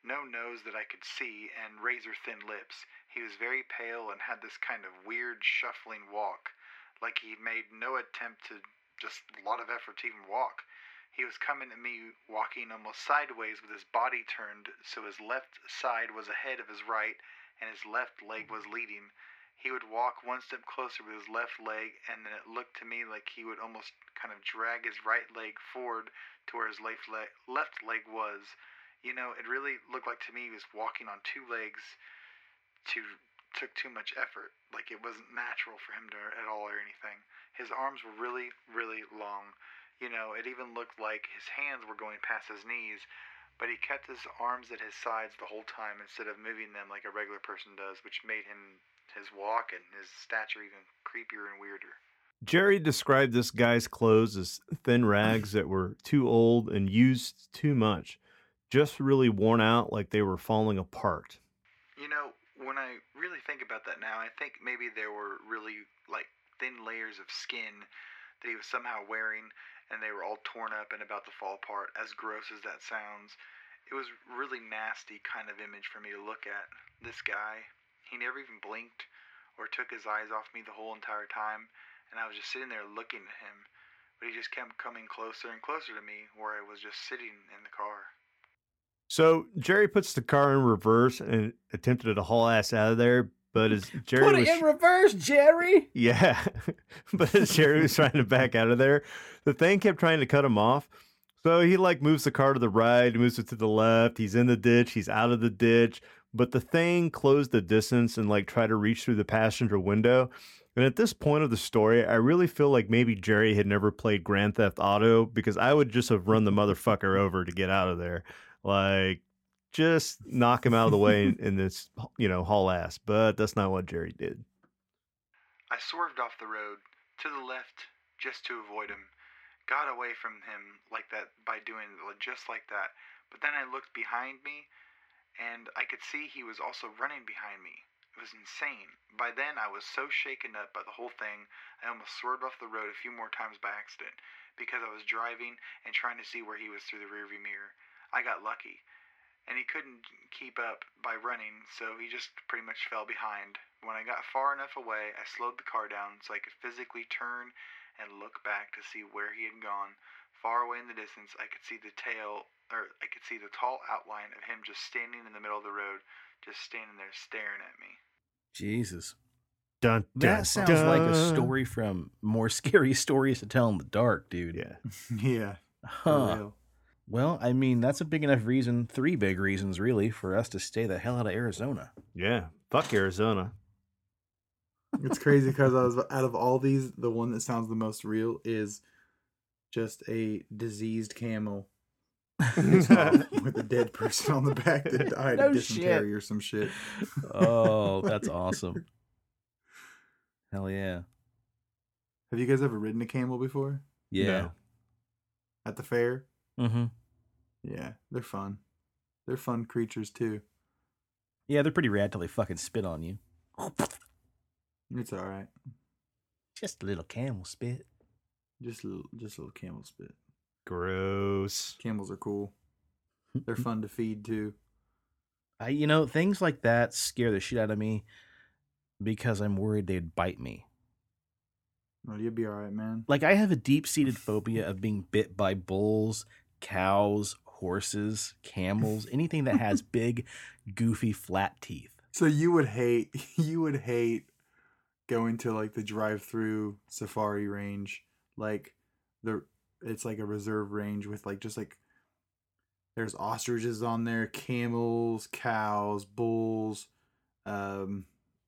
no nose that I could see, and razor-thin lips. He was very pale and had this kind of weird shuffling walk, like he made no attempt to just a lot of effort to even walk. He was coming at me walking almost sideways with his body turned, so his left side was ahead of his right, and his left leg was leading. He would walk one step closer with his left leg, and then it looked to me like he would almost kind of drag his right leg forward to where his left leg, left leg was. You know, it really looked like to me he was walking on two legs. Too, took too much effort. Like it wasn't natural for him to, at all or anything. His arms were really, really long. You know, it even looked like his hands were going past his knees, but he kept his arms at his sides the whole time instead of moving them like a regular person does, which made him... his walk and his stature even creepier and weirder. Jerry described this guy's clothes as thin rags that were too old and used too much, just really worn out like they were falling apart. You know, when I really think about that now, I think maybe there were really like thin layers of skin that he was somehow wearing, and they were all torn up and about to fall apart, as gross as that sounds. It was really nasty kind of image for me to look at. This guy... he never even blinked or took his eyes off me the whole entire time, and I was just sitting there looking at him, but he just kept coming closer and closer to me where I was just sitting in the car. So Jerry puts the car in reverse and attempted to haul ass out of there, but as Jerry Put it was, in reverse, Jerry! Yeah, but as Jerry was trying to back out of there, the thing kept trying to cut him off. So he like moves the car to the right, moves it to the left, he's in the ditch, he's out of the ditch, but the thing closed the distance and like tried to reach through the passenger window. And at this point of the story, I really feel like maybe Jerry had never played Grand Theft Auto, because I would just have run the motherfucker over to get out of there. Like, just knock him out of the way in, in this, you know, haul ass. But that's not what Jerry did. I swerved off the road to the left just to avoid him. Got away from him like that by doing just like that. But then I looked behind me, and I could see he was also running behind me. It was insane. By then, I was so shaken up by the whole thing, I almost swerved off the road a few more times by accident, because I was driving and trying to see where he was through the rearview mirror. I got lucky, and he couldn't keep up by running, so he just pretty much fell behind. When I got far enough away, I slowed the car down so I could physically turn and look back to see where he had gone. Far away in the distance, I could see the tail... or I could see the tall outline of him just standing in the middle of the road, just standing there staring at me. Jesus. Dun, dun, that sounds dun. like a story from More Scary Stories to Tell in the Dark, dude. Yeah. Yeah. Huh. Well, I mean, that's a big enough reason, three big reasons, really, for us to stay the hell out of Arizona. Yeah. Fuck Arizona. It's crazy because I was out of all these, the one that sounds the most real is just a diseased camel. with a dead person on the back that died no of dysentery shit. or some shit. Oh, that's awesome. Hell yeah. Have you guys ever ridden a camel before? Yeah. No. At the fair? Mm-hmm. Yeah, they're fun. They're fun creatures, too. Yeah, they're pretty rad till they fucking spit on you. It's all right. Just a little camel spit. Just a little, just a little camel spit. Gross. Camels are cool. They're fun to feed, too. I, you know, things like that scare the shit out of me because I'm worried they'd bite me. Well, you'll be all right, man. Like, I have a deep-seated phobia of being bit by bulls, cows, horses, camels, anything that has big, goofy, flat teeth. So you would hate, you would hate going to, like, the drive-through safari range, like, the... It's like a reserve range with like just like there's ostriches on there, camels, cows, bulls, um,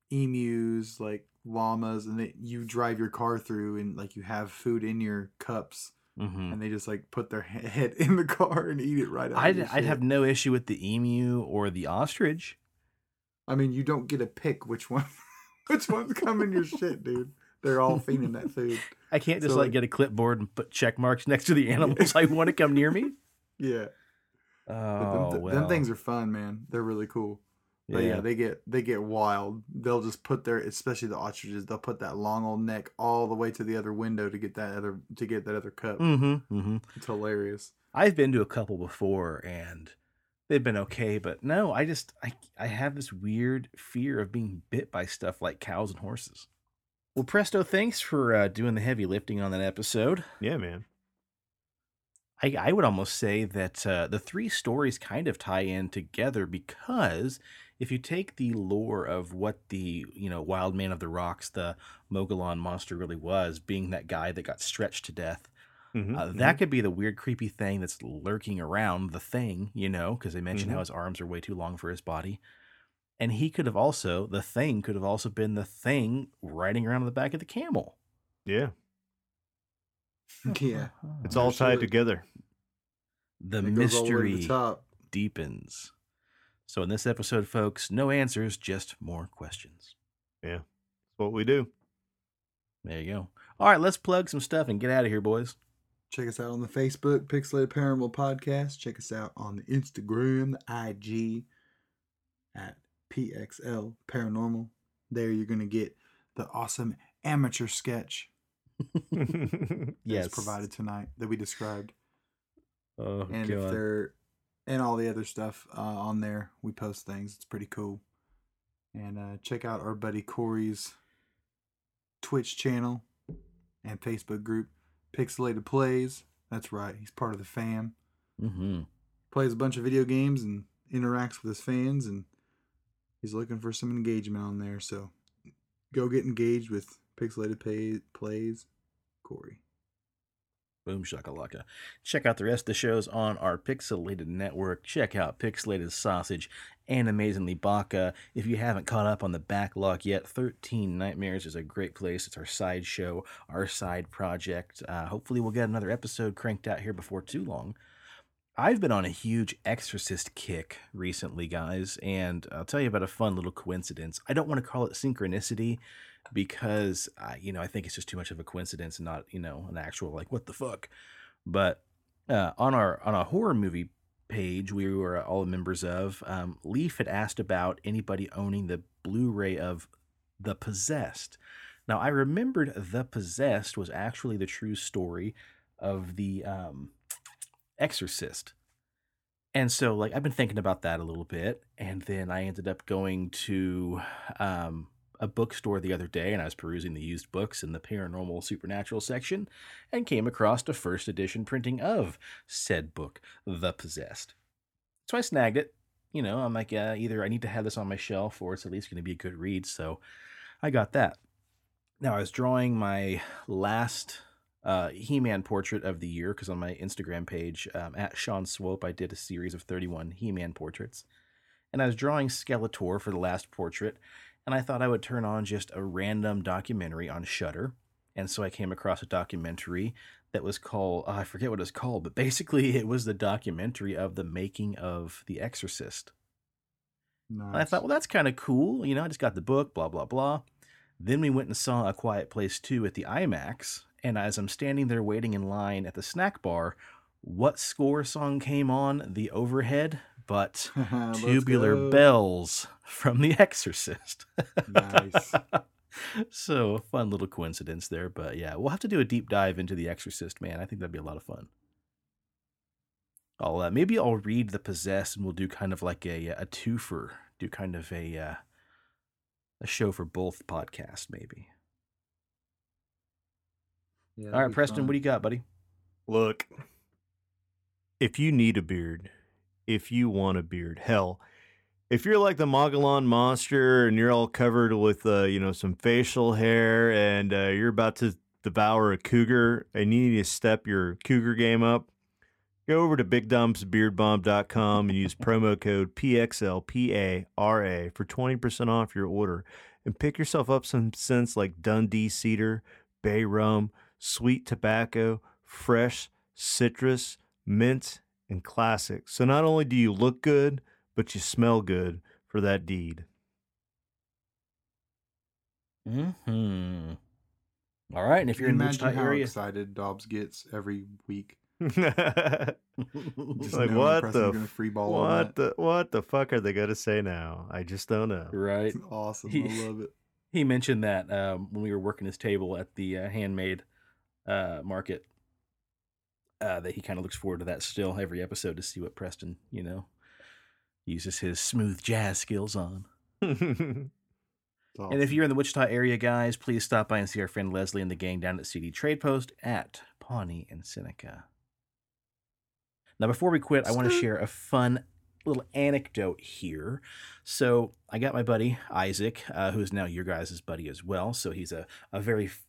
emus, like llamas, and they, you drive your car through and like you have food in your cups, mm-hmm. and they just like put their head in the car and eat it right out. I'd, of I'd have no issue with the emu or the ostrich. I mean, you don't get to pick which one, which one's coming your shit, dude. They're all feeding that food. I can't just so, like get a clipboard and put check marks next to the animals yeah. I want to come near me. Yeah. Oh, them, th- well. them things are fun, man. They're really cool. But yeah. yeah, they get they get wild. They'll just put their, especially the ostriches, they'll put that long old neck all the way to the other window to get that other to get that other cup. Mm-hmm. Mm-hmm. It's hilarious. I've been to a couple before and they've been okay, but no, I just I I have this weird fear of being bit by stuff like cows and horses. Well, Presto, thanks for uh, doing the heavy lifting on that episode. Yeah, man. I I would almost say that uh, the three stories kind of tie in together because if you take the lore of what the, you know, Wild Man of the Rocks, the Mogollon Monster really was, being that guy that got stretched to death, mm-hmm, uh, mm-hmm. that could be the weird, creepy thing that's lurking around the thing, you know, because they mentioned mm-hmm. how his arms are way too long for his body. And he could have also, the thing could have also been the thing riding around on the back of the camel. Yeah. Yeah. It's all tied together. The mystery deepens. So in this episode, folks, no answers, just more questions. Yeah. That's what we do. There you go. All right, let's plug some stuff and get out of here, boys. Check us out on the Facebook, Pixelated Paranormal Podcast. Check us out on the Instagram, the I G, at P X L Paranormal. There you're going to get the awesome amateur sketch yes provided tonight that we described. Oh, and God. If they're and all the other stuff uh, on there, we post things. It's pretty cool. And uh, check out our buddy Corey's Twitch channel and Facebook group, Pixelated Plays. That's right. He's part of the fam. Mm-hmm. Plays a bunch of video games and interacts with his fans, and he's looking for some engagement on there, so go get engaged with Pixelated pay- Plays, Corey. Boom shakalaka. Check out the rest of the shows on our Pixelated Network. Check out Pixelated Sausage and Amazingly Baka. If you haven't caught up on the backlog yet, thirteen Nightmares is a great place. It's our side show, our side project. Uh, hopefully we'll get another episode cranked out here before too long. I've been on a huge Exorcist kick recently, guys, and I'll tell you about a fun little coincidence. I don't want to call it synchronicity because, uh, you know, I think it's just too much of a coincidence and not, you know, an actual, like, what the fuck? But uh, on our on a horror movie page we were all members of, um, Leaf had asked about anybody owning the Blu-ray of The Possessed. Now, I remembered The Possessed was actually the true story of the... Um, Exorcist. And so, like, I've been thinking about that a little bit, and then I ended up going to um a bookstore the other day, and I was perusing the used books in the paranormal supernatural section and came across a first edition printing of said book, The Possessed. So I snagged it. You know, I'm like, uh, either I need to have this on my shelf or it's at least going to be a good read. So I got that. Now, I was drawing my last Uh, He-Man portrait of the year, because on my Instagram page, um, at Sean Swope, I did a series of thirty-one He-Man portraits. And I was drawing Skeletor for the last portrait, and I thought I would turn on just a random documentary on Shudder And so I came across a documentary that was called, oh, I forget what it's called, but basically it was the documentary of the making of The Exorcist. Nice. And I thought, well, that's kind of cool. You know, I just got the book, blah, blah, blah. Then we went and saw A Quiet Place two at the IMAX. And as I'm standing there waiting in line at the snack bar, what score song came on the overhead but Tubular Bells from The Exorcist? Nice. So, fun little coincidence there. But yeah, we'll have to do a deep dive into The Exorcist, man. I think that'd be a lot of fun. I'll, uh, maybe I'll read The Possessed and we'll do kind of like a a twofer, do kind of a uh, a show for both podcasts, maybe. Yeah, all right, Preston, fun. What do you got, buddy? Look, if you need a beard, if you want a beard, hell, if you're like the Mogollon Monster and you're all covered with, uh, you know, some facial hair and uh, you're about to devour a cougar and you need to step your cougar game up, go over to big dumps beard bomb dot com and use promo code P X L P A R A for twenty percent off your order and pick yourself up some scents like Dundee Cedar, Bay Rum, Sweet Tobacco, Fresh, Citrus, Mint, and Classic. So not only do you look good, but you smell good for that deed. Mm-hmm. All right, and if you're in the Wichita area, excited Dobbs gets every week. Just like what the gonna free ball what the what the fuck are they gonna say now? I just don't know. Right? It's awesome. He, I love it. He mentioned that um, when we were working his table at the uh, handmade uh, market, uh, that he kind of looks forward to that still every episode to see what Preston, you know, uses his smooth jazz skills on. Awesome. And if you're in the Wichita area, guys, please stop by and see our friend Leslie and the gang down at C D Trade Post at Pawnee and Seneca. Now, before we quit, I want to share a fun little anecdote here. So I got my buddy, Isaac, uh, who is now your guys' buddy as well. So he's a, a very f-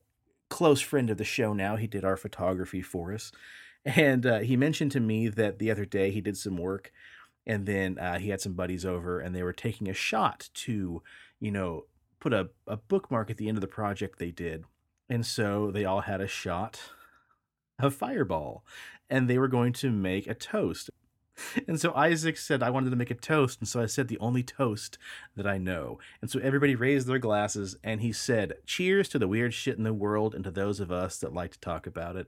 close friend of the show now. He did our photography for us. And uh, he mentioned to me that the other day he did some work. And then uh, he had some buddies over and they were taking a shot to, you know, put a, a bookmark at the end of the project they did. And so they all had a shot of Fireball and they were going to make a toast. And so Isaac said, I wanted to make a toast. And so I said, the only toast that I know. And so everybody raised their glasses and he said, cheers to the weird shit in the world and to those of us that like to talk about it.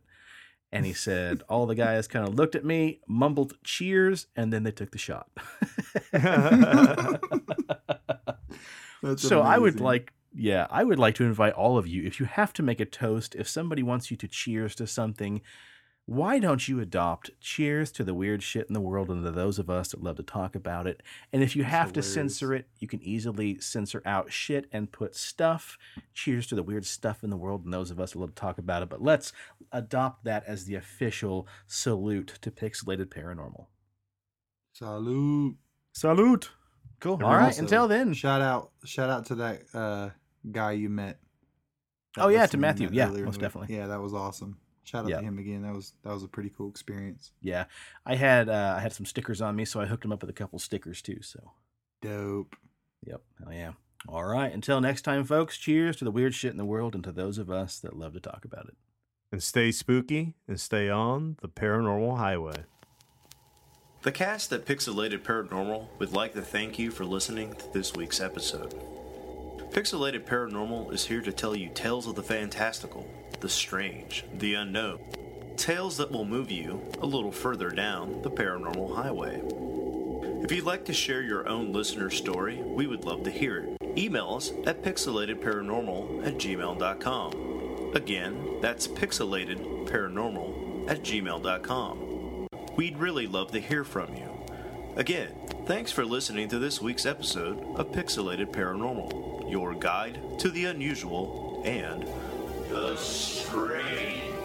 And he said, all the guys kind of looked at me, mumbled cheers, and then they took the shot. That's so amazing. I would like, yeah, I would like to invite all of you, if you have to make a toast, if somebody wants you to cheers to something, why don't you adopt cheers to the weird shit in the world and to those of us that love to talk about it? And if you That's have hilarious. To censor it, you can easily censor out shit and put stuff. Cheers to the weird stuff in the world and those of us that love to talk about it. But let's adopt that as the official salute to Pixelated Paranormal. Salute. Salute. Cool. All, All right. Also, until then. Shout out. Shout out to that uh, guy you met. Oh, yeah. To Matthew. Yeah, most definitely. Yeah, that was awesome. Shout out yep. to him again. That was that was a pretty cool experience. Yeah, I had uh, I had some stickers on me, so I hooked him up with a couple stickers too. So dope. Yep. Hell yeah. All right. Until next time, folks. Cheers to the weird shit in the world and to those of us that love to talk about it. And stay spooky and stay on the paranormal highway. The cast at Pixelated Paranormal would like to thank you for listening to this week's episode. Pixelated Paranormal is here to tell you tales of the fantastical, the strange, the unknown. Tales that will move you a little further down the paranormal highway. If you'd like to share your own listener story, we would love to hear it. Email us at pixelated paranormal at gmail dot com. Again, that's pixelated paranormal at gmail dot com. We'd really love to hear from you. Again, thanks for listening to this week's episode of Pixelated Paranormal, your guide to the unusual and the strange.